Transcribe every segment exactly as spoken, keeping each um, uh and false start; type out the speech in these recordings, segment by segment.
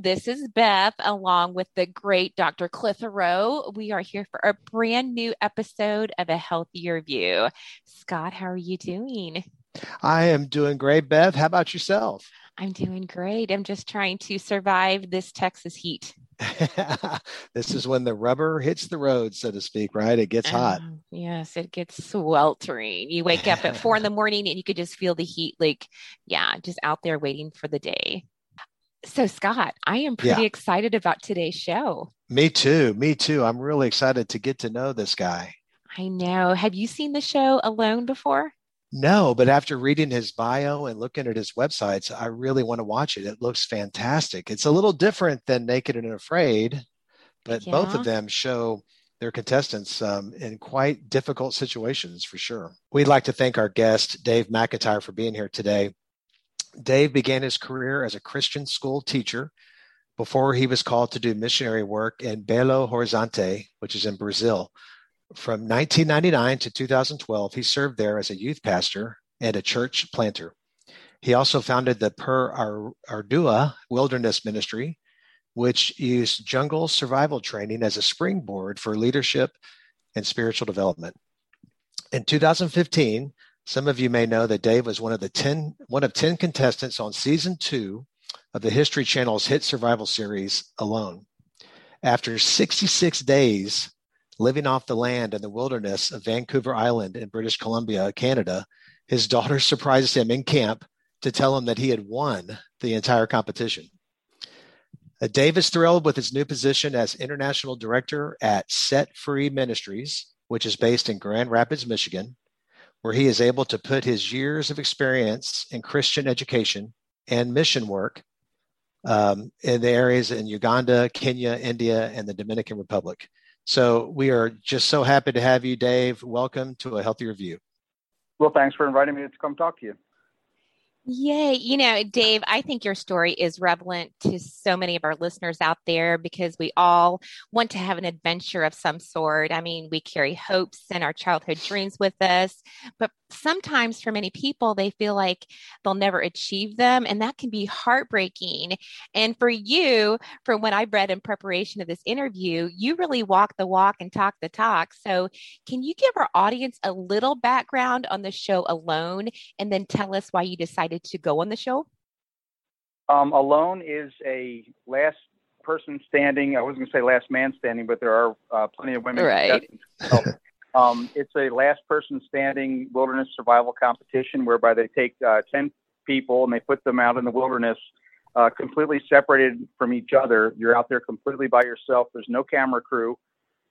This is Beth, along with the great Doctor Clitheroe. We are here for a brand new episode of A Healthier View. Scott, how are you doing? I am doing great, Beth. How about yourself? I'm doing great. I'm just trying to survive this Texas heat. This is when the rubber hits the road, so to speak, right? It gets hot. Um, yes, it gets sweltering. You wake up at four in the morning and you could just feel the heat, like, yeah, just out there waiting for the day. So, Scott, I am pretty yeah. excited about today's show. Me too. Me too. I'm really excited to get to know this guy. I know. Have you seen the show Alone before? No, but after reading his bio and looking at his websites, I really want to watch it. It looks fantastic. It's a little different than Naked and Afraid, but yeah. both of them show their contestants um, in quite difficult situations for sure. We'd like to thank our guest, Dave McIntyre, for being here today. Dave began his career as a Christian school teacher before he was called to do missionary work in Belo Horizonte, which is in Brazil. From nineteen ninety-nine to two thousand twelve, he served there as a youth pastor and a church planter. He also founded the Per Ardua Wilderness Ministry, which used jungle survival training as a springboard for leadership and spiritual development. In two thousand fifteen, some of you may know that Dave was one of the ten, one of ten contestants on season two of the History Channel's hit survival series, Alone. After sixty-six days living off the land in the wilderness of Vancouver Island in British Columbia, Canada, his daughter surprised him in camp to tell him that he had won the entire competition. Dave is thrilled with his new position as international director at Set Free Ministries, which is based in Grand Rapids, Michigan, where he is able to put his years of experience in Christian education and mission work um, in the areas in Uganda, Kenya, India, and the Dominican Republic. So we are just so happy to have you, Dave. Welcome to A Healthier View. Well, thanks for inviting me to come talk to you. Yay. You know, Dave, I think your story is relevant to so many of our listeners out there because we all want to have an adventure of some sort. I mean, we carry hopes and our childhood dreams with us, but sometimes for many people, they feel like they'll never achieve them. And that can be heartbreaking. And for you, from what I've read in preparation of this interview, you really walk the walk and talk the talk. So can you give our audience a little background on the show Alone and then tell us why you decided to go on the show? Um, Alone is a last person standing. I wasn't going to say last man standing, but there are uh, plenty of women. Right. So, um, it's a last person standing wilderness survival competition whereby they take uh, ten people and they put them out in the wilderness, uh, completely separated from each other. You're out there completely by yourself. There's no camera crew.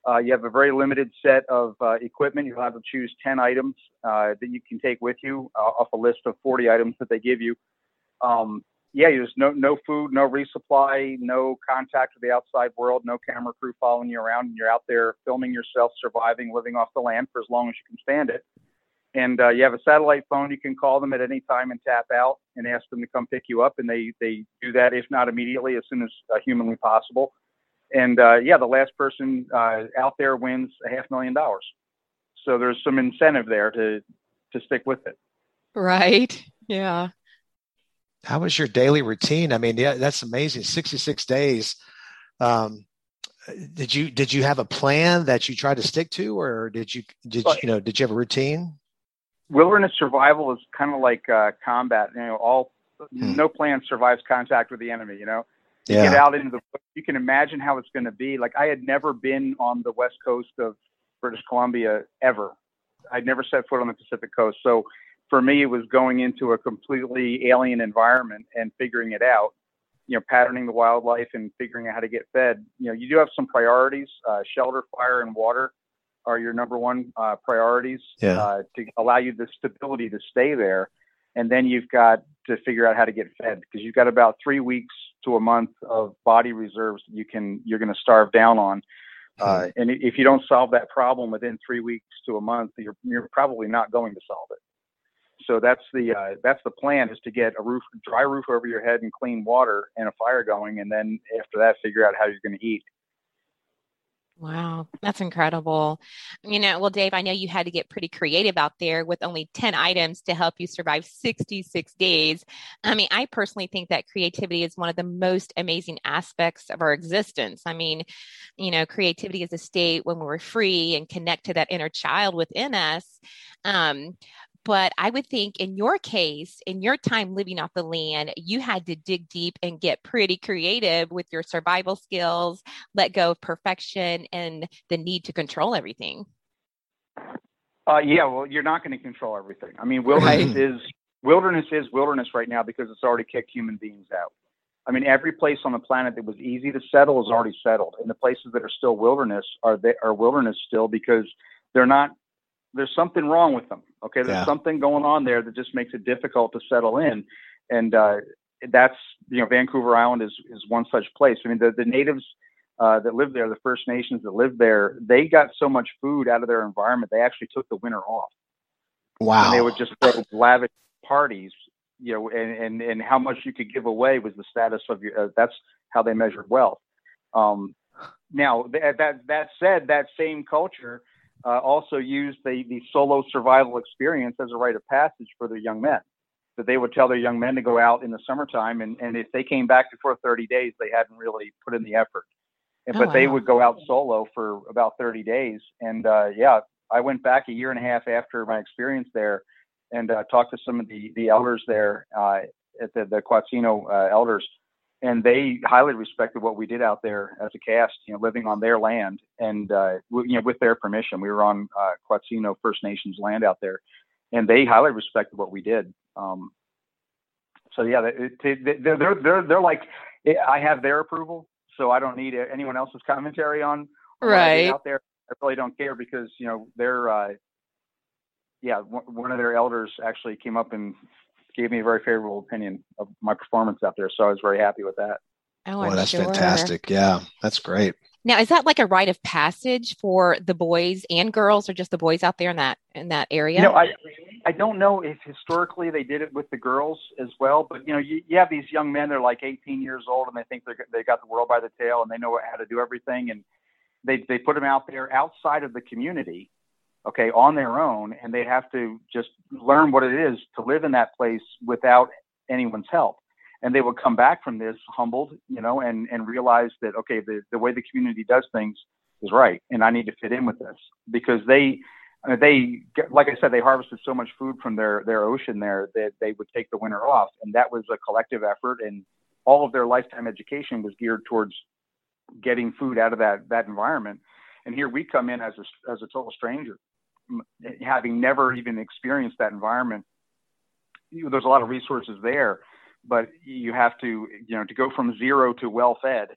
Uh, you have a very limited set of uh, equipment. You'll have to choose ten items uh, that you can take with you uh, off a list of forty items that they give you. Um, yeah, there's no no food, no resupply, no contact with the outside world, no camera crew following you around. And you're out there filming yourself, surviving, living off the land for as long as you can stand it. And uh, you have a satellite phone. You can call them at any time and tap out and ask them to come pick you up. And they, they do that, if not immediately, as soon as uh, humanly possible. And, uh, yeah, the last person uh, out there wins a half million dollars. So there's some incentive there to to stick with it. Right. Yeah. How was your daily routine? I mean, yeah, that's amazing. sixty-six days. Um, did you did you have a plan that you tried to stick to, or did you did you, you know did you have a routine? Wilderness survival is kind of like uh, combat. You know, all hmm. no plan survives contact with the enemy. You know. Yeah. Get out into the, you can imagine how it's going to be. Like I had never been on the west coast of British Columbia ever. I'd never set foot on the Pacific coast. So for me, it was going into a completely alien environment and figuring it out, you know, patterning the wildlife and figuring out how to get fed. You know, you do have some priorities. Uh, shelter, fire, and water are your number one uh, priorities yeah. uh, to allow you the stability to stay there. And then you've got to figure out how to get fed, because you've got about three weeks to a month of body reserves that you can, you're going to starve down on. Uh, hmm. And if you don't solve that problem within three weeks to a month, you're, you're probably not going to solve it. So that's the uh, that's the plan, is to get a roof, dry roof over your head and clean water and a fire going. And then after that, figure out how you're going to eat. Wow, that's incredible. You know, well, Dave, I know you had to get pretty creative out there with only ten items to help you survive sixty-six days. I mean, I personally think that creativity is one of the most amazing aspects of our existence. I mean, you know, creativity is a state when we're free and connect to that inner child within us. Um, But I would think in your case, in your time living off the land, you had to dig deep and get pretty creative with your survival skills, let go of perfection and the need to control everything. Uh, yeah, well, you're not going to control everything. I mean, wilderness right. is wilderness is wilderness right now, because it's already kicked human beings out. I mean, every place on the planet that was easy to settle is already settled. And the places that are still wilderness are, they, are wilderness still because they're not. There's something wrong with them. Okay. There's yeah. something going on there that just makes it difficult to settle in. And, uh, that's, you know, Vancouver Island is, is one such place. I mean, the, the natives, uh, that live there, the First Nations that live there, they got so much food out of their environment. They actually took the winter off. Wow. And they would just throw lavish parties, you know, and, and, and how much you could give away was the status of your, uh, that's how they measured wealth. Um, now that, that, that said, that same culture, Uh, also used the, the solo survival experience as a rite of passage for their young men, that they would tell their young men to go out in the summertime. And, and if they came back before thirty days, they hadn't really put in the effort, and, oh, but wow. they would go out solo for about thirty days. And uh, yeah, I went back a year and a half after my experience there and uh, talked to some of the, the elders there uh, at the, the Quatsino uh, elders. And they highly respected what we did out there as a caste, you know, living on their land and, uh, you know, with their permission. We were on uh, Quatsino First Nations land out there, and they highly respected what we did. Um, so, yeah, they, they, they're, they're, they're like, I have their approval, so I don't need anyone else's commentary on right out there. I really don't care, because, you know, they're, uh, yeah, one of their elders actually came up and gave me a very favorable opinion of my performance out there. So I was very happy with that. Oh, well, that's sure. fantastic. Yeah, that's great. Now, is that like a rite of passage for the boys and girls, or just the boys out there in that, in that area? You know, I, I don't know if historically they did it with the girls as well, but you know, you, you have these young men, they're like eighteen years old and they think they're, they got the world by the tail and they know how to do everything. And they, they put them out there outside of the community. Okay, on their own, and they have to just learn what it is to live in that place without anyone's help. And they will come back from this humbled, you know, and, and realize that, okay, the, the way the community does things is right, and I need to fit in with this, because they, they, like I said, they harvested so much food from their, their ocean there that they would take the winter off. And that was a collective effort, and all of their lifetime education was geared towards getting food out of that, that environment. And here we come in as a, as a total stranger, having never even experienced that environment. There's a lot of resources there, but you have to, you know, to go from zero to well-fed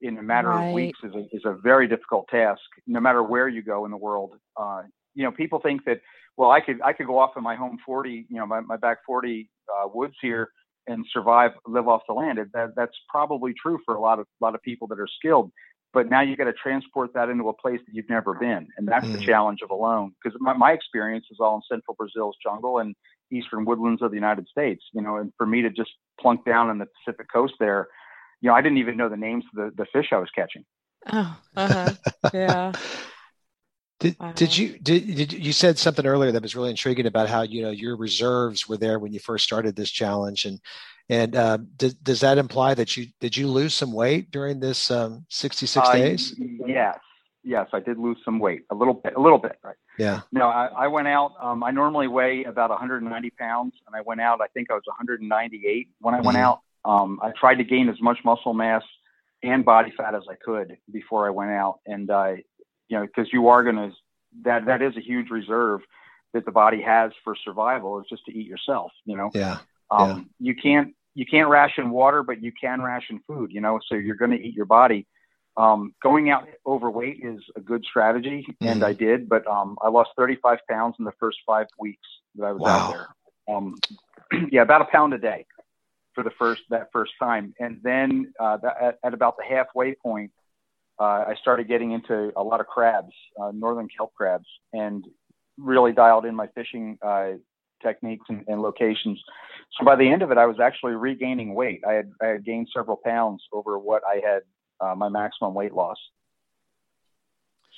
in a matter right. of weeks is a, is a very difficult task, no matter where you go in the world. Uh, you know, people think that, well, I could, I could go off in my home forty, you know, my, my back forty uh, woods here and survive, live off the land. That, that's probably true for a lot of, a lot of people that are skilled. But now you got to transport that into a place that you've never been. And that's mm. the challenge of Alone. Because my, my experience is all in central Brazil's jungle and eastern woodlands of the United States, you know, and for me to just plunk down on the Pacific coast there, you know, I didn't even know the names of the, the fish I was catching. Oh, uh-huh. yeah. Did, wow. did you, did, did you said something earlier that was really intriguing about how, you know, your reserves were there when you first started this challenge. And, and uh, does, does that imply that you, did you lose some weight during this um, sixty-six uh, days? Yes. Yes. I did lose some weight a little bit, a little bit. Right. Yeah. No, I, I went out, um, I normally weigh about one hundred ninety pounds, and I went out, I think I was one hundred ninety-eight when I mm-hmm. went out. Um, I tried to gain as much muscle mass and body fat as I could before I went out. And I, uh, you know, because you are going to, that, that is a huge reserve that the body has for survival is just to eat yourself, you know? Yeah. Um, yeah. You can't, you can't ration water, but you can ration food, you know, so you're going to eat your body. Um, going out overweight is a good strategy. Mm-hmm. And I did, but, um, I lost thirty-five pounds in the first five weeks that I was wow. out there. Um, yeah, about a pound a day for the first, that first time. And then, uh, that, at, at about the halfway point, uh, I started getting into a lot of crabs, uh, Northern kelp crabs, and really dialed in my fishing, uh, techniques and, and locations. So by the end of it, I was actually regaining weight. I had, I had gained several pounds over what I had, uh, my maximum weight loss.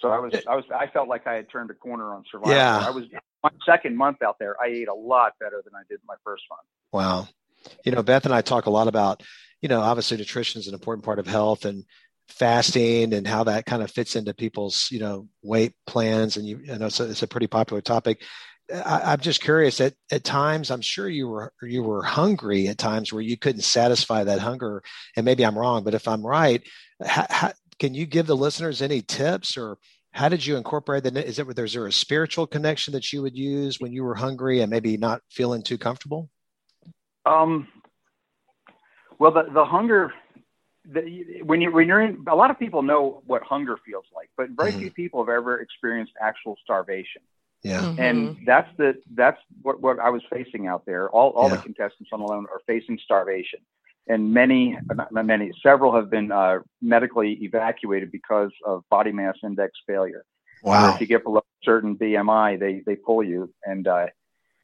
So I was, I was, I felt like I had turned a corner on survival. Yeah. I was my second month out there. I ate a lot better than I did my first month. Wow. You know, Beth and I talk a lot about, you know, obviously nutrition is an important part of health and fasting and how that kind of fits into people's, you know, weight plans. And you, you know, so it's a pretty popular topic. I, I'm just curious that at times, I'm sure you were, you were hungry at times where you couldn't satisfy that hunger. And maybe I'm wrong, but if I'm right, how, how, can you give the listeners any tips, or how did you incorporate that? Is it, is there a spiritual connection that you would use when you were hungry and maybe not feeling too comfortable? Um, well, the, the hunger, the, when you, when you're in, a lot of people know what hunger feels like, but very mm-hmm. few people have ever experienced actual starvation. Yeah. Mm-hmm. And that's the, that's what, what I was facing out there. All, all yeah. the contestants on Alone are facing starvation, and many, not many, several have been uh, medically evacuated because of body mass index failure. Wow. Or if you get below a certain B M I, they, they pull you, and, uh,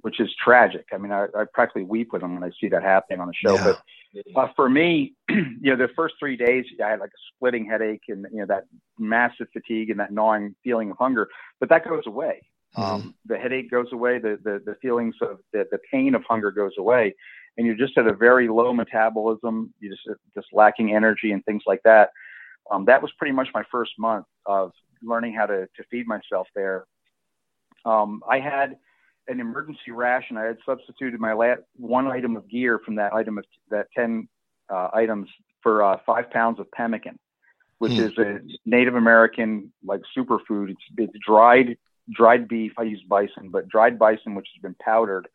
which is tragic. I mean, I, I practically weep with them when I see that happening on the show. Yeah. But uh, for me, you know, the first three days I had like a splitting headache and, you know, that massive fatigue and that gnawing feeling of hunger, but that goes away. Mm-hmm. Um, the headache goes away. The, the, the feelings of the, the pain of hunger goes away, and you're just at a very low metabolism. You're just, just lacking energy and things like that. Um, that was pretty much my first month of learning how to, to feed myself there. Um, I had an emergency ration. I had substituted my last one item of gear from that item of that ten uh, items for uh, five pounds of pemmican, which mm. is a Native American like superfood. It's, it's dried dried beef. I use bison, but dried bison, which has been powdered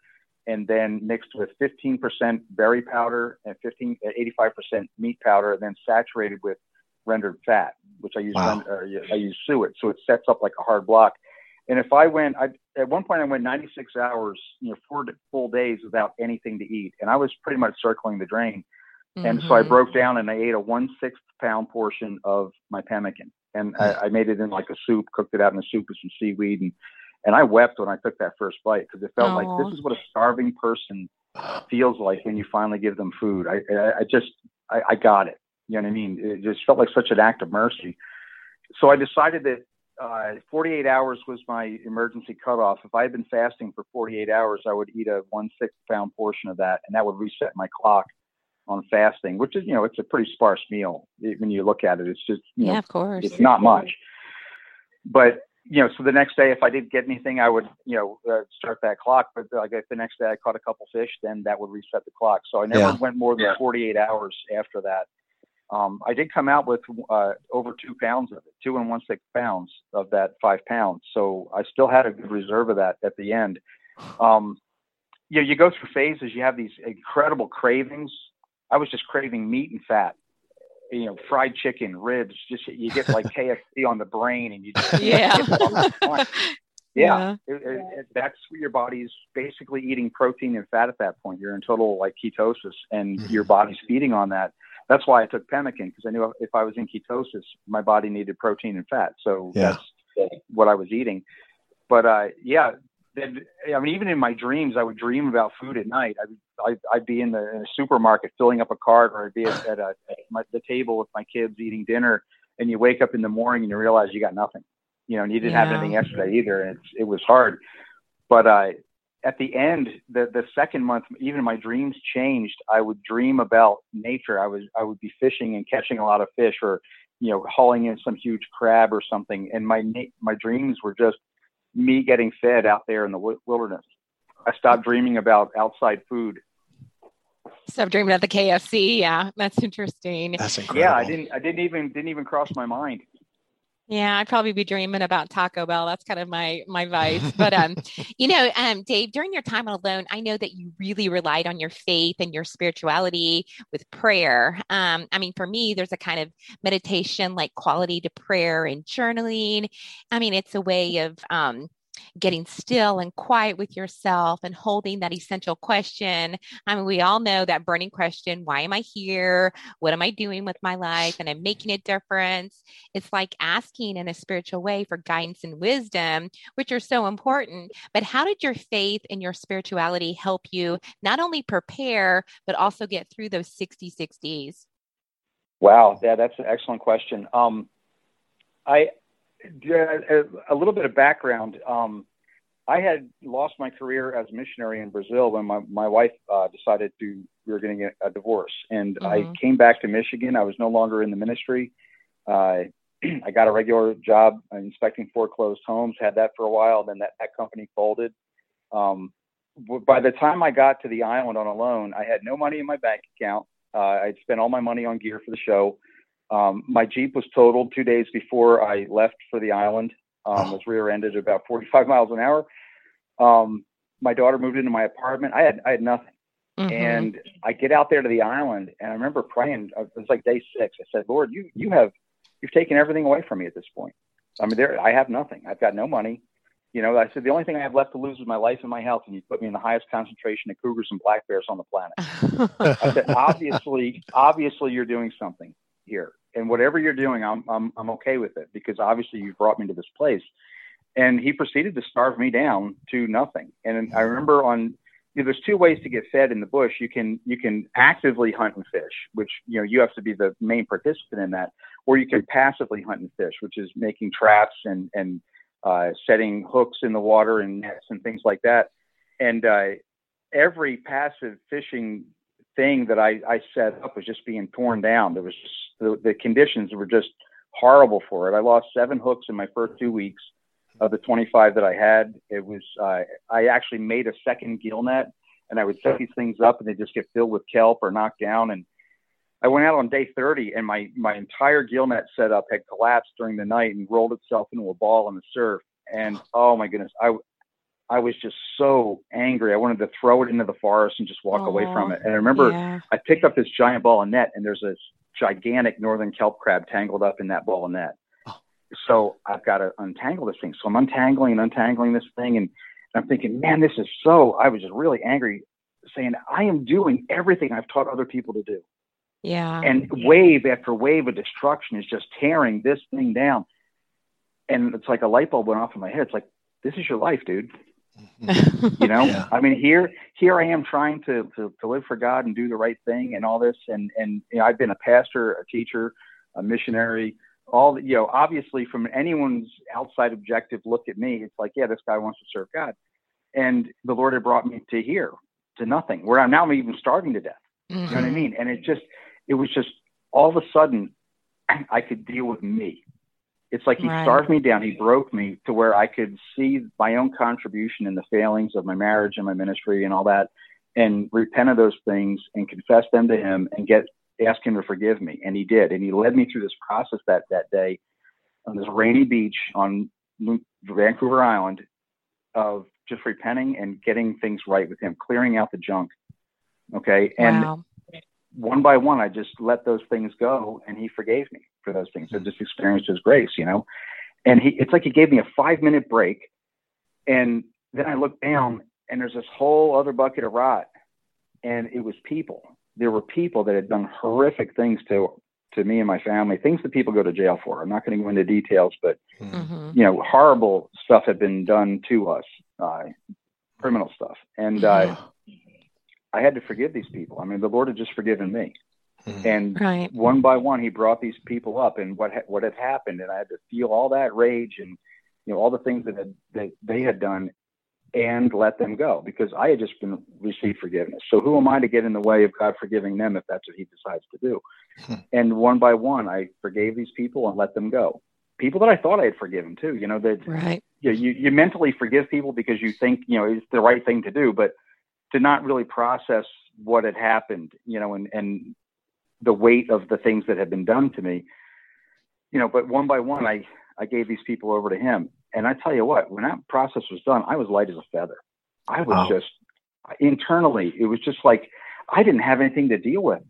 and then mixed with fifteen percent berry powder and fifteen, eighty-five percent meat powder, and then saturated with rendered fat, which I use. Wow. uh, I use suet, so it sets up like a hard block. And if I went, I, at one point I went ninety-six hours, you know, four full days without anything to eat. And I was pretty much circling the drain. Mm-hmm. And so I broke down and I ate a one sixth pound portion of my pemmican. And I, I made it in like a soup, cooked it out in a soup with some seaweed. And, and I wept when I took that first bite, because it felt Aww. like this is what a starving person feels like when you finally give them food. I, I, I just, I, I got it. You know what I mean? It just felt like such an act of mercy. So I decided that Uh, forty-eight hours was my emergency cutoff. If I had been fasting for forty-eight hours, I would eat a one sixth pound portion of that, and that would reset my clock on fasting, which is, you know, it's a pretty sparse meal when you look at it. It's just, you know, yeah, of course, it's not much. But, you know, so the next day, if I didn't get anything, I would, you know, uh, start that clock. But like if the next day I caught a couple fish, then that would reset the clock. So I never yeah. went more than yeah. forty-eight hours after that. Um, I did come out with uh, over two pounds of it, two and one sixth pounds of that five pounds. So I still had a good reserve of that at the end. Um, you know, you go through phases. You have these incredible cravings. I was just craving meat and fat, you know, fried chicken, ribs. Just you get like K F C on the brain, and you just yeah, you know, yeah. yeah. It, it, it, that's where your body's basically eating protein and fat at that point. You're in total like ketosis, and mm-hmm. your body's feeding on that. That's why I took pemmican, because I knew if I was in ketosis, my body needed protein and fat. So yeah. that's what I was eating. But uh, yeah, then, I mean, even in my dreams, I would dream about food at night. I'd, I'd, I'd be in the in a supermarket filling up a cart, or I'd be at, at, a, at my, the table with my kids eating dinner. And you wake up in the morning and you realize you got nothing, you know, and you didn't yeah. have anything yesterday either. And it's, it was hard. But uh, at the end, the, the second month, even my dreams changed. I would dream about nature. I was, I would be fishing and catching a lot of fish, or, you know, hauling in some huge crab or something. And my, my dreams were just me getting fed out there in the wilderness. I stopped dreaming about outside food. Stop dreaming about the K F C. Yeah. That's interesting. That's incredible. Yeah. I didn't, I didn't even, didn't even cross my mind. Yeah, I'd probably be dreaming about Taco Bell. That's kind of my my vice. But, um, you know, um, Dave, during your time alone, I know that you really relied on your faith and your spirituality with prayer. Um, I mean, for me, there's a kind of meditation like quality to prayer and journaling. I mean, it's a way of um, getting still and quiet with yourself and holding that essential question. I mean, we all know that burning question, why am I here? What am I doing with my life? And I'm making a difference. It's like asking in a spiritual way for guidance and wisdom, which are so important. But how did your faith and your spirituality help you not only prepare, but also get through those sixty-six days? Wow. Yeah, that's an excellent question. Um, I, A little bit of background. Um, I had lost my career as a missionary in Brazil when my, my wife uh, decided to, we were getting a, a divorce. And mm-hmm. I came back to Michigan. I was no longer in the ministry. Uh, I got a regular job inspecting foreclosed homes, had that for a while. Then that, that company folded. Um, by the time I got to the island on Alone, I had no money in my bank account. Uh, I'd spent all my money on gear for the show. Um, my Jeep was totaled two days before I left for the island, um, was rear-ended at about forty-five miles an hour. Um, my daughter moved into my apartment. I had, I had nothing. Mm-hmm. And I get out there to the island and I remember praying. It was like day six. I said, Lord, you, you have, you've taken everything away from me at this point. I mean, there, I have nothing. I've got no money. You know, I said, the only thing I have left to lose is my life and my health. And you put me in the highest concentration of cougars and black bears on the planet. I said, obviously, obviously you're doing something here, and whatever you're doing, I'm, I'm, I'm okay with it, because obviously you brought me to this place. And he proceeded to starve me down to nothing. And I remember on, you know, there's two ways to get fed in the bush. You can, you can actively hunt and fish, which, you know, you have to be the main participant in that, or you can passively hunt and fish, which is making traps and, and, uh, setting hooks in the water and nets and things like that. And, uh, every passive fishing thing that I, I set up was just being torn down. There was just, the, the conditions were just horrible for it. I lost seven hooks in my first two weeks of the twenty-five that I had. It was, uh, I actually made a second gill net, and I would set these things up and they just get filled with kelp or knocked down. And I went out on day thirty, and my, my entire gill net setup had collapsed during the night and rolled itself into a ball in the surf. And oh my goodness, I, I was just so angry. I wanted to throw it into the forest and just walk Aww. away from it. And I remember yeah. I picked up this giant ball of net, and there's this gigantic northern kelp crab tangled up in that ball of net. Oh. So I've got to untangle this thing. So I'm untangling and untangling this thing. And I'm thinking, man, this is so, I was just really angry, saying, I am doing everything I've taught other people to do. Yeah. And wave after wave of destruction is just tearing this thing down. And it's like a light bulb went off in my head. It's like, this is your life, dude. You know, yeah. I mean, here, here I am trying to, to, to live for God and do the right thing and all this. And, and, you know, I've been a pastor, a teacher, a missionary, all the, you know, obviously from anyone's outside objective look at me, it's like, yeah, this guy wants to serve God. And the Lord had brought me to here, to nothing, where I'm now even starving to death. Mm-hmm. You know what I mean? And it just, it was just all of a sudden I could deal with me. It's like he right. starved me down. He broke me to where I could see my own contribution in the failings of my marriage and my ministry and all that, and repent of those things and confess them to him and get, ask him to forgive me. And he did. And he led me through this process that, that day on this rainy beach on Vancouver Island of just repenting and getting things right with him, clearing out the junk. Okay. And wow. one by one, I just let those things go, and he forgave me for those things. I just experienced his grace, you know, and he, it's like he gave me a five minute break. And then I looked down, and there's this whole other bucket of rot. And it was people. There were people that had done horrific things to, to me and my family, things that people go to jail for. I'm not going to go into details, but mm-hmm. you know, horrible stuff had been done to us, uh, criminal stuff. And, uh, I had to forgive these people. I mean, the Lord had just forgiven me. And right. one by one, he brought these people up, and what, ha- what had happened. And I had to feel all that rage and, you know, all the things that, had, that they had done, and let them go, because I had just been received forgiveness. So who am I to get in the way of God forgiving them if that's what he decides to do? Hmm. And one by one, I forgave these people and let them go. People that I thought I had forgiven too, you know, that right. you, you, you mentally forgive people because you think, you know, it's the right thing to do, but did not really process what had happened, you know, and, and, the weight of the things that had been done to me, you know, but one by one, I, I gave these people over to him. And I tell you what, when that process was done, I was light as a feather. I was wow. just internally, it was just like I didn't have anything to deal with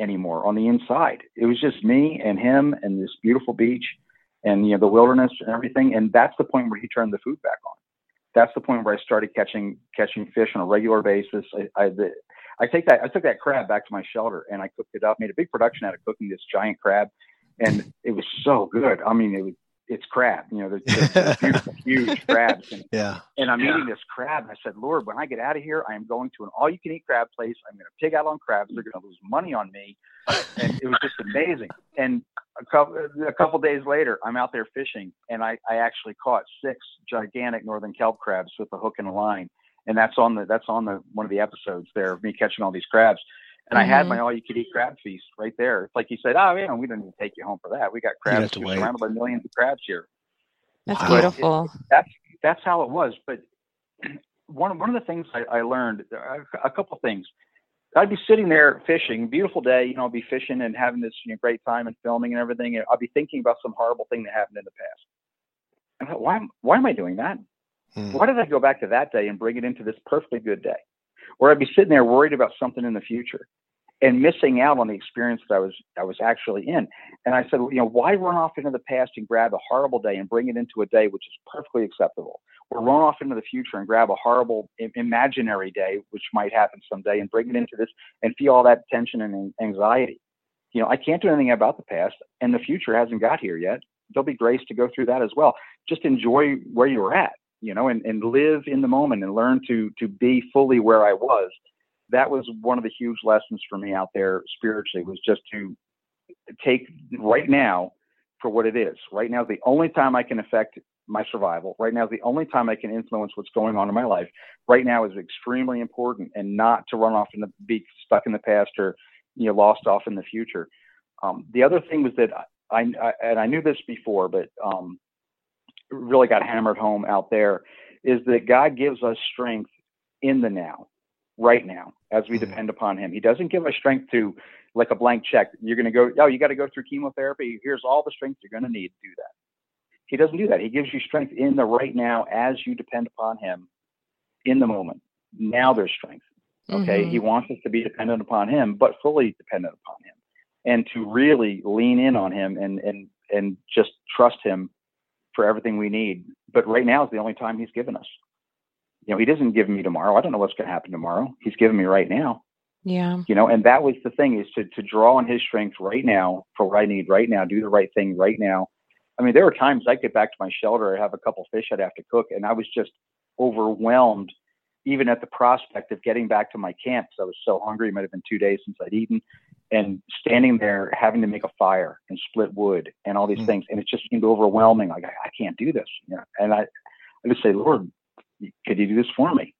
anymore on the inside. It was just me and him and this beautiful beach and, you know, the wilderness and everything. And that's the point where he turned the food back on. That's the point where I started catching catching fish on a regular basis. I I, the, I take that I took that crab back to my shelter and I cooked it up, made a big production out of cooking this giant crab, and it was so good. I mean, it was it's crab, you know, there's, there's beautiful, huge crabs. And, yeah. and I'm yeah. eating this crab, and I said, Lord, when I get out of here, I am going to an all-you-can-eat crab place. I'm going to pig out on crabs. They're going to lose money on me, and it was just amazing. And a couple a couple days later, I'm out there fishing, and I, I actually caught six gigantic northern kelp crabs with a hook and a line, and that's on the that's on the one of the episodes there of me catching all these crabs. And mm-hmm. I had my all-you-could-eat crab feast right there. It's like he said, oh, you know, we didn't even take you home for that. We got crabs. We're surrounded by millions of crabs here. That's wow. beautiful. It, that's that's how it was. But one one of the things I, I learned, a, a couple of things. I'd be sitting there fishing, beautiful day. You know, I'd be fishing and having this you know, great time and filming and everything. And I'd be thinking about some horrible thing that happened in the past. And I thought, why, why am I doing that? Hmm. Why did I go back to that day and bring it into this perfectly good day? Or I'd be sitting there worried about something in the future and missing out on the experience that I was I was actually in. And I said, you know, why run off into the past and grab a horrible day and bring it into a day which is perfectly acceptable? Or run off into the future and grab a horrible imaginary day, which might happen someday, and bring it into this and feel all that tension and anxiety. You know, I can't do anything about the past, and the future hasn't got here yet. There'll be grace to go through that as well. Just enjoy where you're at. You know, and, and live in the moment and learn to to be fully where I was. That was one of the huge lessons for me out there spiritually, was just to take right now for what it is. Right now is the only time I can affect my survival. Right now is the only time I can influence what's going on in my life. Right now is extremely important, and not to run off and be stuck in the past or, you know, lost off in the future. Um, the other thing was that I, I and I knew this before, but um, really got hammered home out there, is that God gives us strength in the now, right now, as we mm-hmm. depend upon him. He doesn't give us strength to, like a blank check, you're going to go, oh, you got to go through chemotherapy. Here's all the strength you're going to need to do that. He doesn't do that. He gives you strength in the right now as you depend upon him in the moment. Now there's strength. Okay. Mm-hmm. He wants us to be dependent upon him, but fully dependent upon him, and to really lean in on him and, and, and just trust him for everything we need. But right now is the only time he's given us. You know, he doesn't give me tomorrow. I don't know what's going to happen tomorrow. He's giving me right now. Yeah. You know, and that was the thing, is to, to draw on his strength right now for what I need right now, do the right thing right now. I mean, there were times I'd get back to my shelter, I'd have a couple fish I'd have to cook, and I was just overwhelmed even at the prospect of getting back to my camp, because I was so hungry. It might have been two days since I'd eaten, and standing there having to make a fire and split wood and all these mm-hmm. things. And it just seemed overwhelming. Like, I, I can't do this. You know? And I, I just say, Lord, could you do this for me?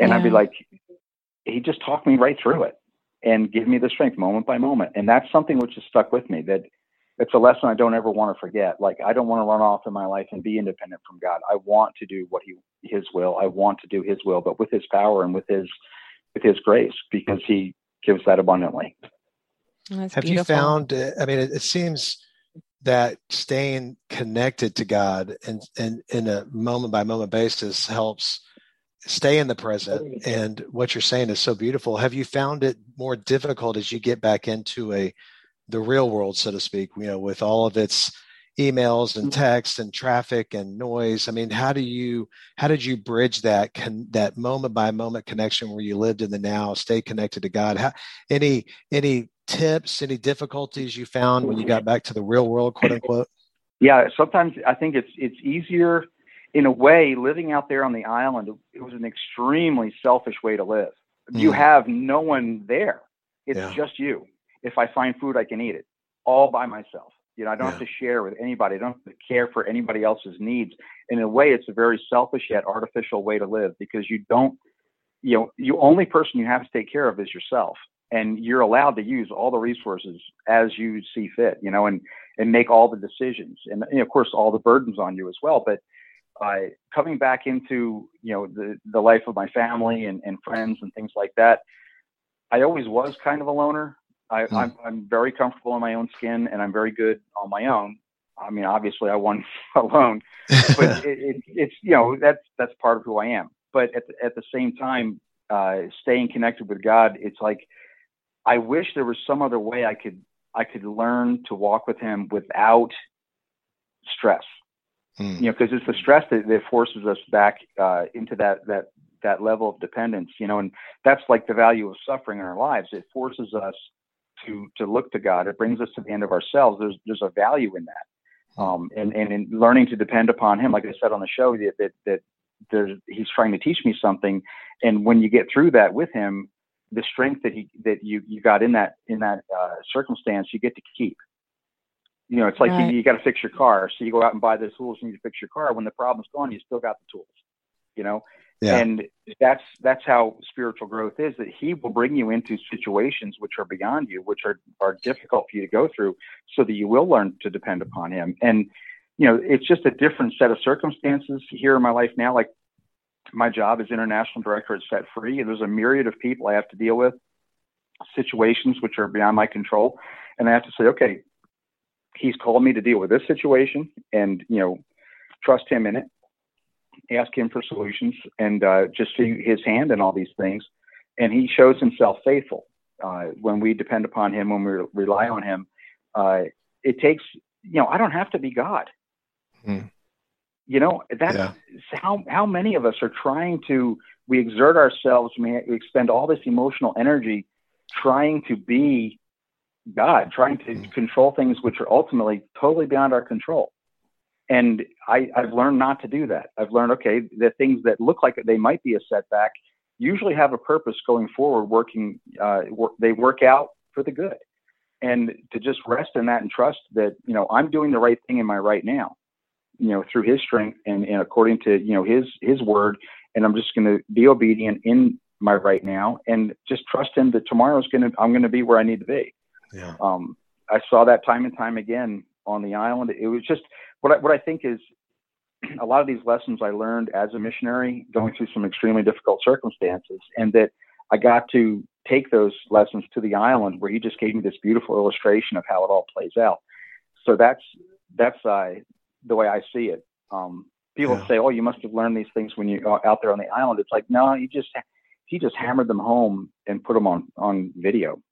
And yeah. I'd be like, he just talked me right through it and give me the strength moment by moment. And that's something which has stuck with me, that it's a lesson I don't ever want to forget. Like, I don't want to run off in my life and be independent from God. I want to do what he, his will. I want to do his will, but with his power and with his, with his grace, because he gives that abundantly. That's Have beautiful. You found, I mean, it, it seems that staying connected to God and, and in a moment by moment basis helps stay in the present. And what you're saying is so beautiful. Have you found it more difficult as you get back into a, the real world, so to speak, you know, with all of its emails and texts and traffic and noise? I mean, how do you, how did you bridge that, con- that moment by moment connection where you lived in the now, stay connected to God? How, any, any, tips, any difficulties you found when you got back to the real world, quote unquote? Yeah, sometimes I think it's it's easier in a way. Living out there on the island, it was an extremely selfish way to live. Mm. You have no one there. It's yeah. just you. If I find food, I can eat it all by myself. You know, I don't yeah. have to share with anybody. I don't have to care for anybody else's needs. In a way, it's a very selfish yet artificial way to live, because you don't, you know, you only person you have to take care of is yourself. And you're allowed to use all the resources as you see fit, you know, and, and make all the decisions. And, and of course, all the burdens on you as well. But uh, coming back into, you know, the, the life of my family and, and friends and things like that, I always was kind of a loner. I, mm. I'm, I'm very comfortable in my own skin, and I'm very good on my own. I mean, obviously I won alone, but it, it, it's, you know, that's, that's part of who I am. But at the, at the same time, uh, staying connected with God, it's like, I wish there was some other way I could, I could learn to walk with him without stress, hmm. you know, cause it's the stress that, that forces us back, uh, into that, that, that level of dependence, you know, and that's like the value of suffering in our lives. It forces us to, to look to God. It brings us to the end of ourselves. There's, there's a value in that. Um, and, and in learning to depend upon him, like I said on the show, that, that, that there's, he's trying to teach me something. And when you get through that with him, the strength that he, that you, you got in that, in that uh, circumstance, you get to keep, you know, it's like, right. you, you got to fix your car. So you go out and buy the tools and you fix your car. When the problem's gone, you still got the tools, you know, yeah. and that's, that's how spiritual growth is, that he will bring you into situations which are beyond you, which are, are difficult for you to go through, so that you will learn to depend upon him. And, you know, it's just a different set of circumstances here in my life now. Like, my job as international director at Set Free, and there's a myriad of people I have to deal with, situations which are beyond my control. And I have to say, okay, he's called me to deal with this situation, and, you know, trust him in it, ask him for solutions, and uh, just see his hand in all these things. And he shows himself faithful. Uh, when we depend upon him, when we rely on him, uh, it takes, you know, I don't have to be God. Hmm. You know, that's yeah. how, how many of us are trying to, we exert ourselves, we expend all this emotional energy trying to be God, trying to mm. control things which are ultimately totally beyond our control. And I, I've learned not to do that. I've learned, okay, the things that look like they might be a setback usually have a purpose going forward, working, uh, work, they work out for the good. And to just rest in that and trust that, you know, I'm doing the right thing in my right now, you know, through his strength and, and according to, you know, his, his word. And I'm just going to be obedient in my right now and just trust him that tomorrow's going to, I'm going to be where I need to be. Yeah. Um, I saw that time and time again on the island. It was just what I, what I think is a lot of these lessons I learned as a missionary going through some extremely difficult circumstances, and that I got to take those lessons to the island where he just gave me this beautiful illustration of how it all plays out. So that's, that's, uh, the way I see it. Um, people yeah. say, oh, you must have learned these things when you are out there on the island. It's like, no, you just, he just hammered them home and put them on, on video.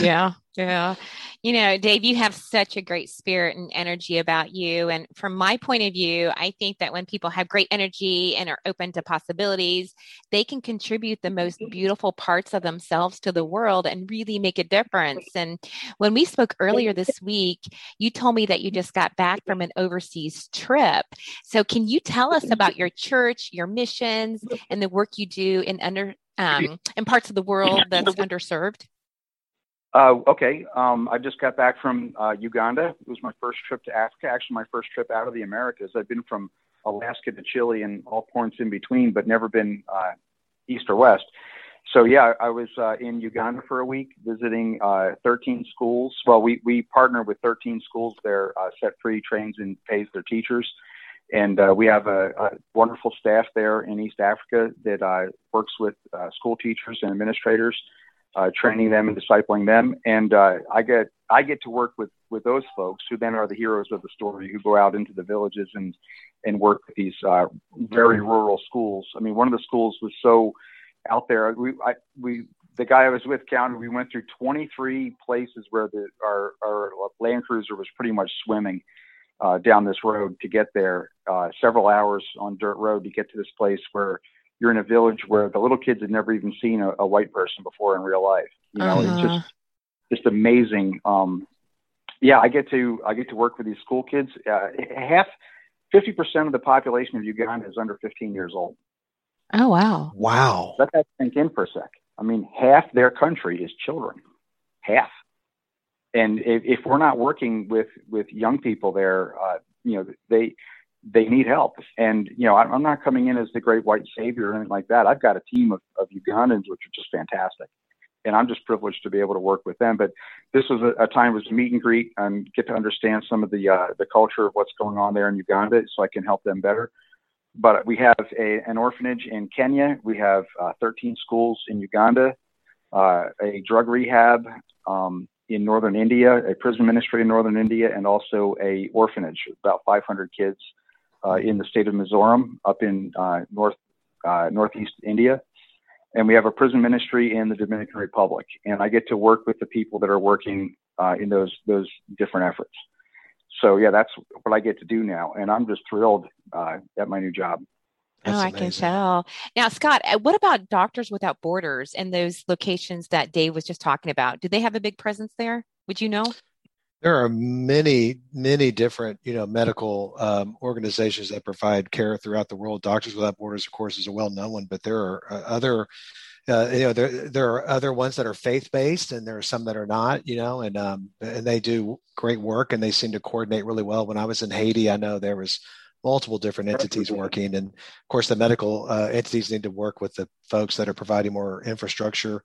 yeah. Yeah. You know, Dave, you have such a great spirit and energy about you. And from my point of view, I think that when people have great energy and are open to possibilities, they can contribute the most beautiful parts of themselves to the world and really make a difference. And when we spoke earlier this week, you told me that you just got back from an overseas trip. So can you tell us about your church, your missions, and the work you do in under um, in parts of the world that's underserved? Uh, okay. Um, I just got back from uh, Uganda. It was my first trip to Africa, actually my first trip out of the Americas. I've been from Alaska to Chile and all points in between, but never been uh, east or west. So yeah, I was uh, in Uganda for a week visiting uh, thirteen schools. Well, we, we partner with thirteen schools there, uh, Set Free trains and pays their teachers. And uh, we have a, a wonderful staff there in East Africa that uh, works with uh, school teachers and administrators, Uh, training them and discipling them. And uh, I get I get to work with, with those folks who then are the heroes of the story, who go out into the villages and, and work with these uh, very rural schools. I mean, one of the schools was so out there. We, I, we the guy I was with counted, we went through twenty-three places where the, our, our Land Cruiser was pretty much swimming uh, down this road to get there, uh, several hours on dirt road to get to this place where you're in a village where the little kids had never even seen a, a white person before in real life. You know, uh-huh. it's just, just amazing. Um, yeah, I get to, I get to work with these school kids. Uh, half, fifty percent of the population of Uganda is under fifteen years old. Oh, wow. Wow. Let that sink in for a sec. I mean, half their country is children, half. And if, if we're not working with, with young people there, uh, you know, they, they need help. And, you know, I'm not coming in as the great white savior or anything like that. I've got a team of, of Ugandans, which are just fantastic. And I'm just privileged to be able to work with them. But this was a, a time was meet and greet and get to understand some of the, uh, the culture of what's going on there in Uganda, so I can help them better. But we have a, an orphanage in Kenya. We have uh, thirteen schools in Uganda, uh, a drug rehab, um, in northern India, a prison ministry in northern India, and also a orphanage, about five hundred kids uh, in the state of Mizoram, up in uh, north uh, northeast India. And we have a prison ministry in the Dominican Republic. And I get to work with the people that are working uh, in those those different efforts. So, yeah, that's what I get to do now. And I'm just thrilled uh, at my new job. That's oh, I amazing. Can tell. Now, Scott, what about Doctors Without Borders and those locations that Dave was just talking about? Do they have a big presence there? Would you know? There are many, many different, you know, medical um, organizations that provide care throughout the world. Doctors Without Borders, of course, is a well-known one, but there are uh, other, uh, you know, there there are other ones that are faith-based, and there are some that are not, you know, and um, and they do great work, and they seem to coordinate really well. When I was in Haiti, I know there was multiple different entities working, and of course, the medical uh, entities need to work with the folks that are providing more infrastructure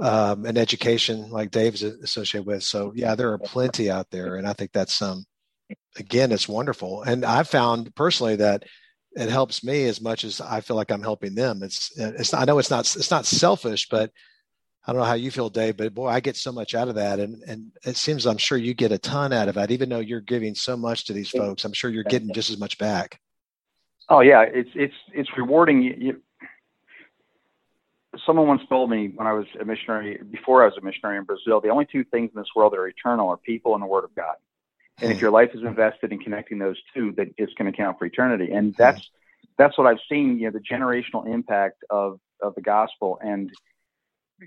Um, and education, like Dave's associated with. So yeah, there are plenty out there. And I think that's, um, again, it's wonderful. And I found personally that it helps me as much as I feel like I'm helping them. It's, it's, I know it's not, it's not selfish, but I don't know how you feel, Dave, but boy, I get so much out of that. And, and it seems, I'm sure you get a ton out of that, even though you're giving so much to these folks. I'm sure you're getting just as much back. Oh yeah. It's, it's, it's rewarding. You, you, Someone once told me when I was a missionary, before I was a missionary in Brazil, the only two things in this world that are eternal are people and the Word of God. And if your life is invested in connecting those two, then it's going to count for eternity. And that's that's what I've seen, you know, the generational impact of, of the gospel. And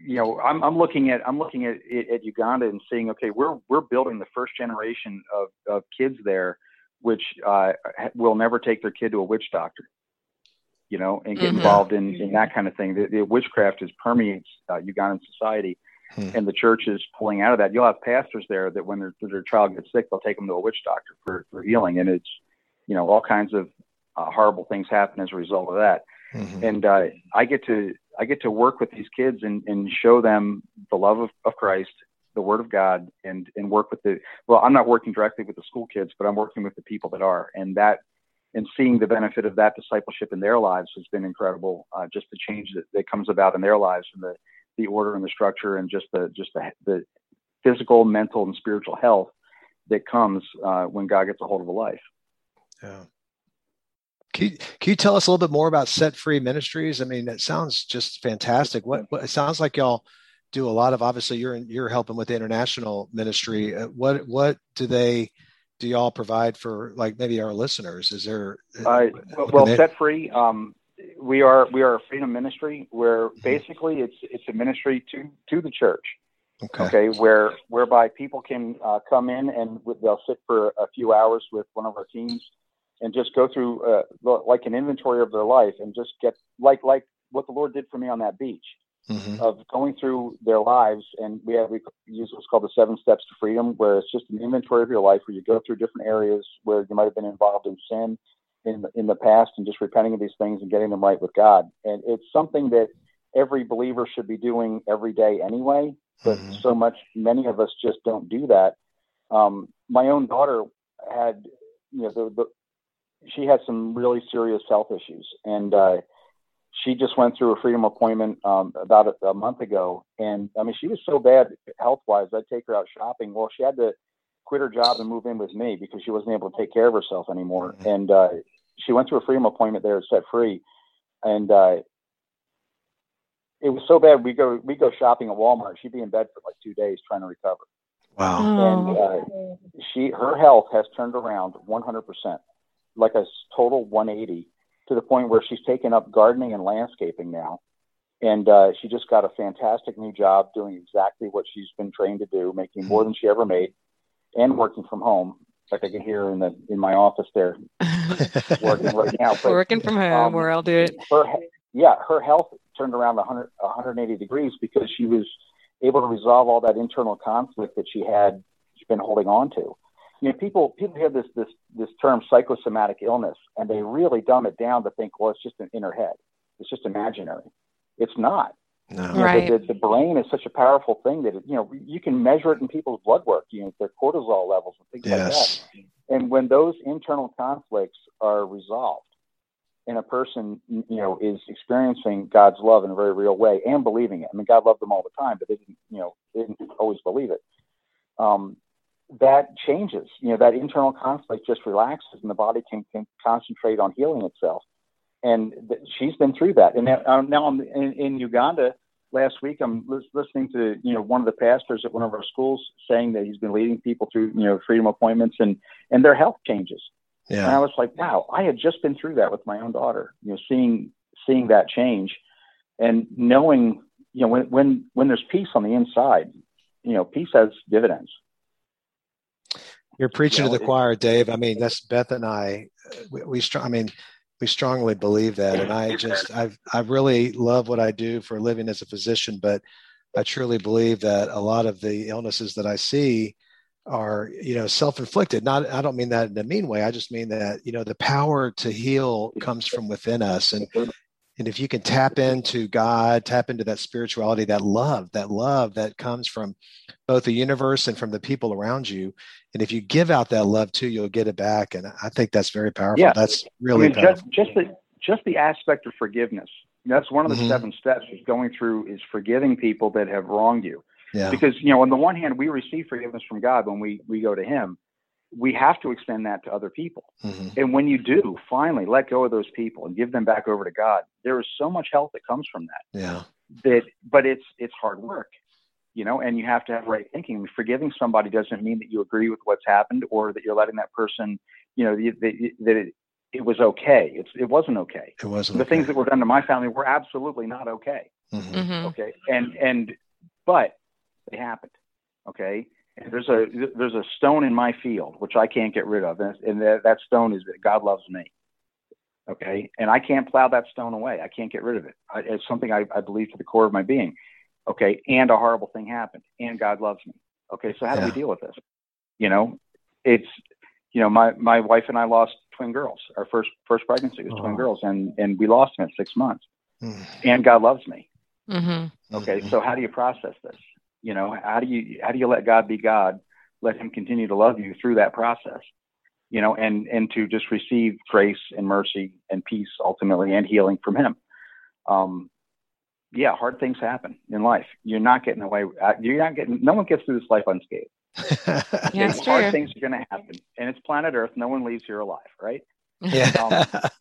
you know, I'm I'm looking at I'm looking at, at Uganda and seeing, okay, we're we're building the first generation of, of kids there, which uh, will never take their kid to a witch doctor, you know, and get mm-hmm. involved in, in that kind of thing. The, the witchcraft is permeates uh, Ugandan society, hmm. and the church is pulling out of that. You'll have pastors there that when their, their child gets sick, they'll take them to a witch doctor for, for healing. And it's, you know, all kinds of uh, horrible things happen as a result of that. Mm-hmm. And uh, I get to, I get to work with these kids and, and show them the love of, of Christ, the Word of God, and, and work with the, well, I'm not working directly with the school kids, but I'm working with the people that are, and that, and seeing the benefit of that discipleship in their lives has been incredible. Uh, just the change that, that comes about in their lives, and the, the order and the structure, and just the just the, the physical, mental, and spiritual health that comes uh, when God gets a hold of a life. Yeah. Can you, can you tell us a little bit more about Set Free Ministries? I mean, it sounds just fantastic. What, what it sounds like y'all do a lot of. Obviously, you're in, you're helping with the international ministry. Uh, what what do they? Do y'all provide for, like, maybe our listeners? Is there uh, well they... Set Free? Um, we are we are a freedom ministry where mm-hmm. basically it's it's a ministry to to the church. Okay, okay where whereby people can uh, come in and they'll sit for a few hours with one of our teams and just go through uh, like an inventory of their life and just get like like what the Lord did for me on that beach. Mm-hmm. Of going through their lives, and we have we use what's called the seven steps to freedom, where it's just an inventory of your life, where you go through different areas where you might have been involved in sin in the, in the past, and just repenting of these things and getting them right with God. And it's something that every believer should be doing every day anyway, but mm-hmm. so much many of us just don't do that. Um, my own daughter had, you know, the, the, she had some really serious health issues, and uh, she just went through a freedom appointment um, about a, a month ago. And I mean, she was so bad health-wise, I'd take her out shopping. Well, she had to quit her job and move in with me because she wasn't able to take care of herself anymore. And uh, she went through a freedom appointment there at Set Free. And uh, it was so bad. We go, we go shopping at Walmart. She'd be in bed for like two days trying to recover. Wow. Oh. And uh, she, her health has turned around one hundred percent, like a total one eighty. To the point where she's taken up gardening and landscaping now. And uh, she just got a fantastic new job doing exactly what she's been trained to do, making more than she ever made and working from home. Like I can hear her in the, in my office there working right now. But, working from home um, where I'll do it. Her, yeah. Her health turned around one hundred, one hundred eighty degrees because she was able to resolve all that internal conflict that she had been holding on to. You know, people people hear this this this term psychosomatic illness, and they really dumb it down to think, well, it's just in her head, it's just imaginary. It's not. No. Right. You know, the, the brain is such a powerful thing that it, you know you can measure it in people's blood work, you know, their cortisol levels and things yes. like that. And when those internal conflicts are resolved, and a person you know is experiencing God's love in a very real way and believing it. I mean, God loved them all the time, but they didn't you know they didn't always believe it. um, that changes. You know, that internal conflict just relaxes, and the body can, can concentrate on healing itself. And th- she's been through that. And now, um, now I'm in, in Uganda. Last week, I'm l- listening to you know one of the pastors at one of our schools saying that he's been leading people through you know freedom appointments and and their health changes. Yeah. And I was like, wow, I had just been through that with my own daughter. You know, seeing seeing that change, and knowing you know when when when there's peace on the inside, you know, peace has dividends. You're preaching you know, to the choir, Dave. I mean, that's Beth and I. We, we I mean. We strongly believe that. And I just, I I really love what I do for a living as a physician, but I truly believe that a lot of the illnesses that I see are, you know, self-inflicted. Not, I don't mean that in a mean way. I just mean that, you know, the power to heal comes from within us. And, and if you can tap into God, tap into that spirituality, that love, that love that comes from both the universe and from the people around you. And if you give out that love too, you'll get it back. And I think that's very powerful. Yeah. That's really I mean, powerful. Just, just, the, just the aspect of forgiveness. That's one of the mm-hmm. seven steps is going through is forgiving people that have wronged you. Yeah. Because, you know, on the one hand, we receive forgiveness from God when we, we go to him. We have to extend that to other people. Mm-hmm. And when you do, finally let go of those people and give them back over to God, there is so much health that comes from that. Yeah. That, but it's it's hard work. You know, and you have to have right thinking. Forgiving somebody doesn't mean that you agree with what's happened or that you're letting that person, you know, that, that it, it was okay. It's, it wasn't okay. It wasn't the okay. Things that were done to my family were absolutely not okay. Mm-hmm. Mm-hmm. Okay. And, and, but they happened. Okay. And there's a, there's a stone in my field, which I can't get rid of. And, and that, that stone is that God loves me. Okay. And I can't plow that stone away. I can't get rid of it. I, it's something I, I believe to the core of my being. Okay. And a horrible thing happened and God loves me. Okay. So how do yeah. we deal with this? You know, it's, you know, my, my wife and I lost twin girls. Our first, first pregnancy was oh. twin girls and, and we lost them at six months mm. and God loves me. Mm-hmm. Okay. Mm-hmm. So how do you process this? You know, how do you, how do you let God be God, let him continue to love you through that process, you know, and, and to just receive grace and mercy and peace ultimately and healing from him. Um, Yeah, hard things happen in life. You're not getting away. You're not getting. No one gets through this life unscathed. Yeah, hard true. Things are going to happen, and it's planet Earth. No one leaves here alive, right? Yeah.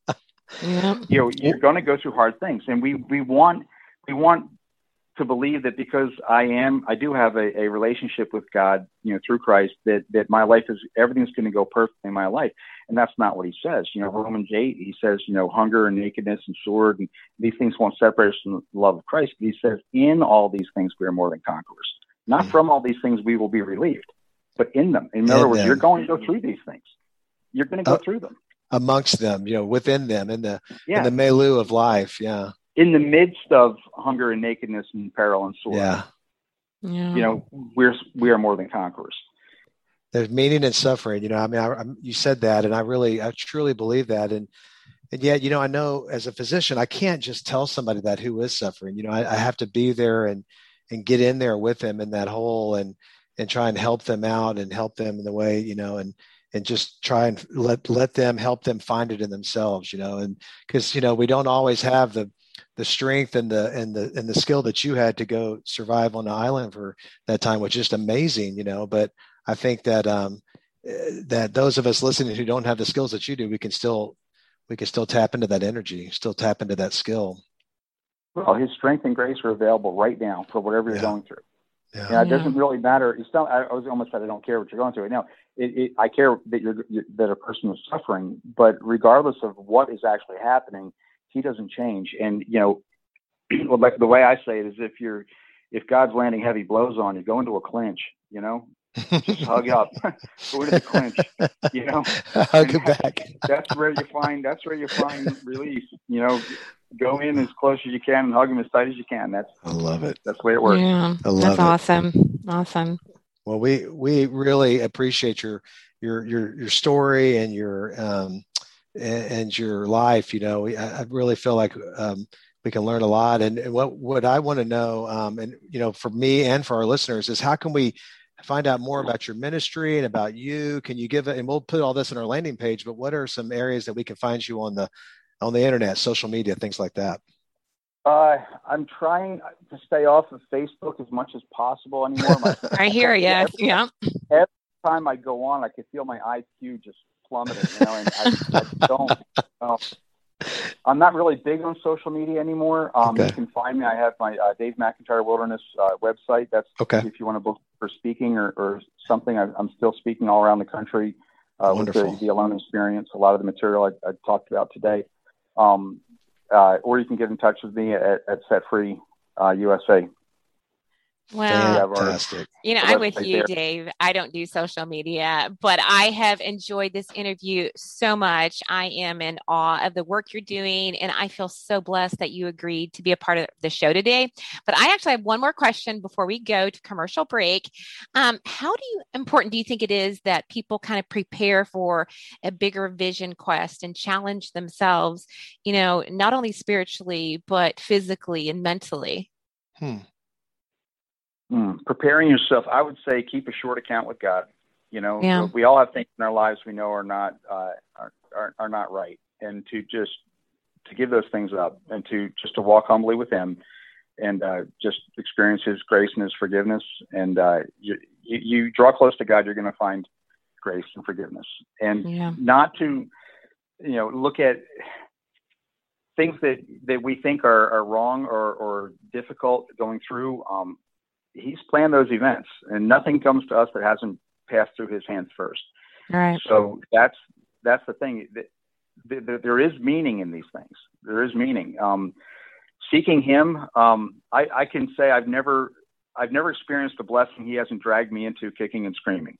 Um, yeah. You know, you're going to go through hard things, and we we want we want to believe that because I am, I do have a, a relationship with God, you know, through Christ, that that my life is everything's going to go perfectly in my life, and that's not what he says. You know, Romans eight, he says, you know, hunger and nakedness and sword and these things won't separate us from the love of Christ. But he says, in all these things we are more than conquerors. Not mm-hmm. from all these things we will be relieved, but in them. In other words, you're going to go through these things. You're going to go uh, through them amongst them, you know, within them, in the yeah. in the milieu of life, yeah. in the midst of hunger and nakedness and peril and sword. Yeah. yeah. You know, we're, we are more than conquerors. There's meaning in suffering. You know, I mean, I, I, you said that, and I really, I truly believe that. And, and yet, you know, I know as a physician, I can't just tell somebody that who is suffering, you know, I, I have to be there and, and get in there with them in that hole and, and try and help them out and help them in the way, you know, and, and just try and let, let them help them find it in themselves, you know, and because, you know, we don't always have the, the strength and the, and the, and the skill that you had to go survive on the island for that time, which is just amazing, you know, but I think that, um, that those of us listening who don't have the skills that you do, we can still, we can still tap into that energy, still tap into that skill. Well, his strength and grace are available right now for whatever you're yeah. going through. Yeah. yeah. It doesn't really matter. It's not, I was almost said, I don't care what you're going through right now. It, it, I care that you're, that a person is suffering, but regardless of what is actually happening, he doesn't change. And, you know, like the way I say it is if you're, if God's landing heavy blows on you, go into a clinch, you know, just hug up, go into the clinch, you know, hug it back. That's where you find, that's where you find relief, you know, go in as close as you can and hug him as tight as you can. That's, I love it. That's the way it works. Yeah, I love that's it. Awesome. Awesome. Well, we, we really appreciate your, your, your, your story and your, um, and your life, you know, I really feel like um, we can learn a lot. And, and what, what I want to know, um, and, you know, for me and for our listeners is how can we find out more about your ministry and about you? Can you give it, and we'll put all this on our landing page, but what are some areas that we can find you on the, on the internet, social media, things like that? Uh, I'm trying to stay off of Facebook as much as possible anymore. My, I hear you. Every, yeah. Every time I go on, I can feel my I Q just plummeting. You know, and I, I don't. Uh, I'm not really big on social media anymore. Um, okay. You can find me. I have my uh, Dave McIntyre Wilderness uh, website. That's okay. If you want to book for speaking or, or something. I, I'm still speaking all around the country uh, with the, the Alone experience. A lot of the material I, I talked about today. Um, Uh, or you can get in touch with me at, at Set Free uh, U S A. Wow. Fantastic. You know, I'm with you, Dave. I don't do social media, but I have enjoyed this interview so much. I am in awe of the work you're doing, and I feel so blessed that you agreed to be a part of the show today. But I actually have one more question before we go to commercial break. Um, how do you, important do you think it is that people kind of prepare for a bigger vision quest and challenge themselves, you know, not only spiritually, but physically and mentally? Hmm. Mm, preparing yourself, I would say, keep a short account with God. You know, yeah. we all have things in our lives we know are not uh, are, are are not right, and to just to give those things up, and to just to walk humbly with Him, and uh, just experience His grace and His forgiveness. And uh, you, you draw close to God, you're going to find grace and forgiveness, and yeah. not to you know look at things that, that we think are, are wrong or, or difficult going through. Um, He's planned those events, and nothing comes to us that hasn't passed through His hands first. Right. So that's, that's the thing. There, there is meaning in these things. There is meaning. Um, seeking Him. Um, I, I can say I've never, I've never experienced a blessing He hasn't dragged me into kicking and screaming.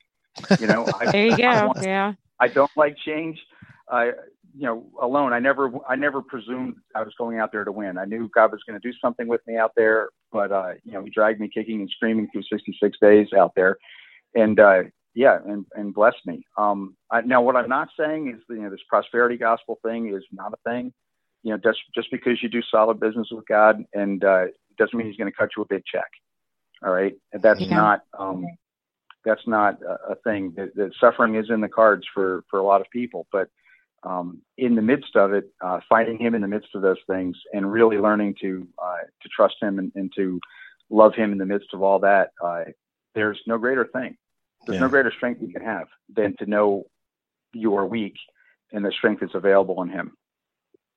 You know, I, there you go. I want, yeah. I don't like change. I, you know, alone. I never, I never presumed I was going out there to win. I knew God was going to do something with me out there. But, uh, you know, He dragged me kicking and screaming through sixty-six days out there. And, uh, yeah, and, and blessed me. Um, I, now, what I'm not saying is, you know, this prosperity gospel thing is not a thing. You know, just, just because you do solid business with God and uh, doesn't mean He's going to cut you a big check. All right. And that's yeah. not um, that's not a, a thing. That, that suffering is in the cards for, for a lot of people. But Um, in the midst of it, uh, finding Him in the midst of those things, and really learning to uh, to trust Him and, and to love Him in the midst of all that, uh, there's no greater thing. There's yeah. no greater strength you can have than to know you are weak and the strength is available in Him.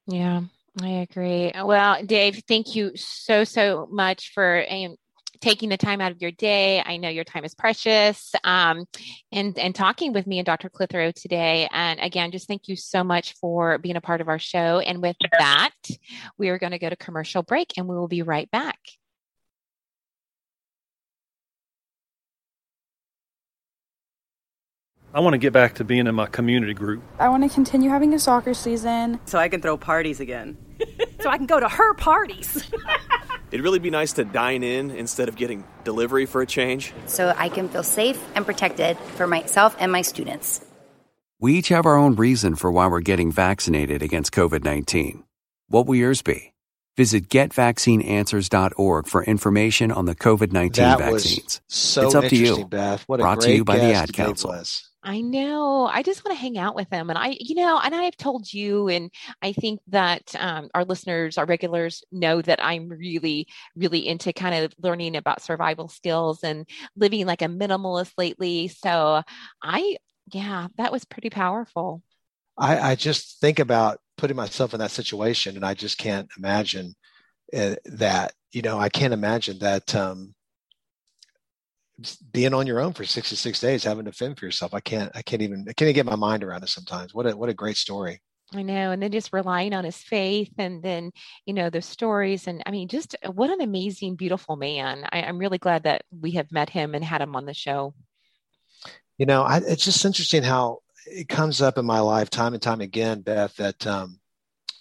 Yeah, I agree. Well, Dave, thank you so, so much for um, taking the time out of your day. I know your time is precious, um, and, and talking with me and Doctor Clitheroe today. And again, just thank you so much for being a part of our show. And with that, we are going to go to commercial break, and we will be right back. I want to get back to being in my community group. I want to continue having a soccer season. So I can throw parties again. So I can go to her parties. It'd really be nice to dine in instead of getting delivery for a change. So I can feel safe and protected for myself and my students. We each have our own reason for why we're getting vaccinated against covid nineteen. What will yours be? Visit get vaccine answers dot org for information on the covid nineteen that vaccines. Was so it's up to you. Beth. What a Brought great to you by the Ad Council. I know. I just want to hang out with them. And I, you know, and I've told you, and I think that um, our listeners, our regulars know that I'm really, really into kind of learning about survival skills and living like a minimalist lately. So I, yeah, that was pretty powerful. I, I just think about putting myself in that situation, and I just can't imagine uh, that, you know, I can't imagine that, um, being on your own for sixty-six days, having to fend for yourself. I can't, I can't even, I can't get my mind around it sometimes. What a, what a great story. I know. And then just relying on his faith, and then, you know, the stories. And I mean, just what an amazing, beautiful man. I, I'm really glad that we have met him and had him on the show. You know, I, it's just interesting how it comes up in my life time and time again, Beth, that um,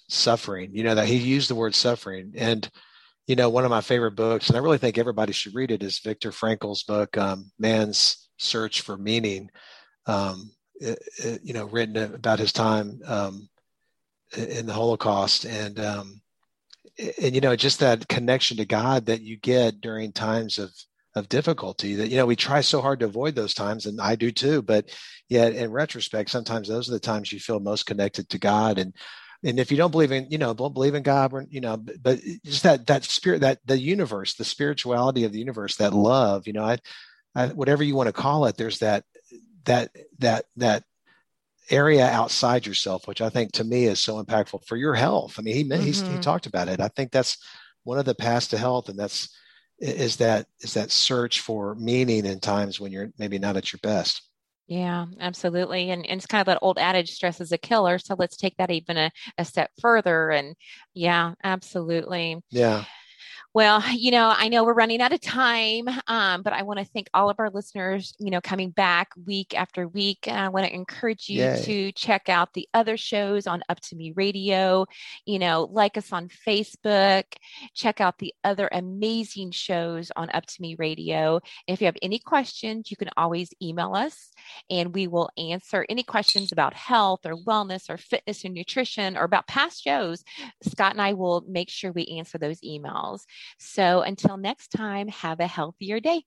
suffering, you know, that he used the word suffering. And you know, one of my favorite books, and I really think everybody should read it, is Viktor Frankl's book, um, Man's Search for Meaning, um, it, it, you know, written about his time um, in the Holocaust. And, um, and, you know, just that connection to God that you get during times of, of difficulty that, you know, we try so hard to avoid those times. And I do too. But yet in retrospect, sometimes those are the times you feel most connected to God. And And if you don't believe in, you know, don't believe in God, you know, but, but just that, that spirit, that the universe, the spirituality of the universe, that love, you know, I, I, whatever you want to call it, there's that, that, that, that area outside yourself, which I think to me is so impactful for your health. I mean, he, mm-hmm. he's, he talked about it. I think that's one of the paths to health. And that's, is that, is that search for meaning in times when you're maybe not at your best. Yeah, absolutely. And, and it's kind of that old adage, stress is a killer. So let's take that even a, a step further. And yeah, absolutely. Yeah. Well, you know, I know we're running out of time, um, but I want to thank all of our listeners, you know, coming back week after week. And I want to encourage you Yay. to check out the other shows on Up to Me Radio, you know, like us on Facebook, check out the other amazing shows on Up to Me Radio. And if you have any questions, you can always email us and we will answer any questions about health or wellness or fitness and nutrition or about past shows. Scott and I will make sure we answer those emails. So until next time, have a healthier day.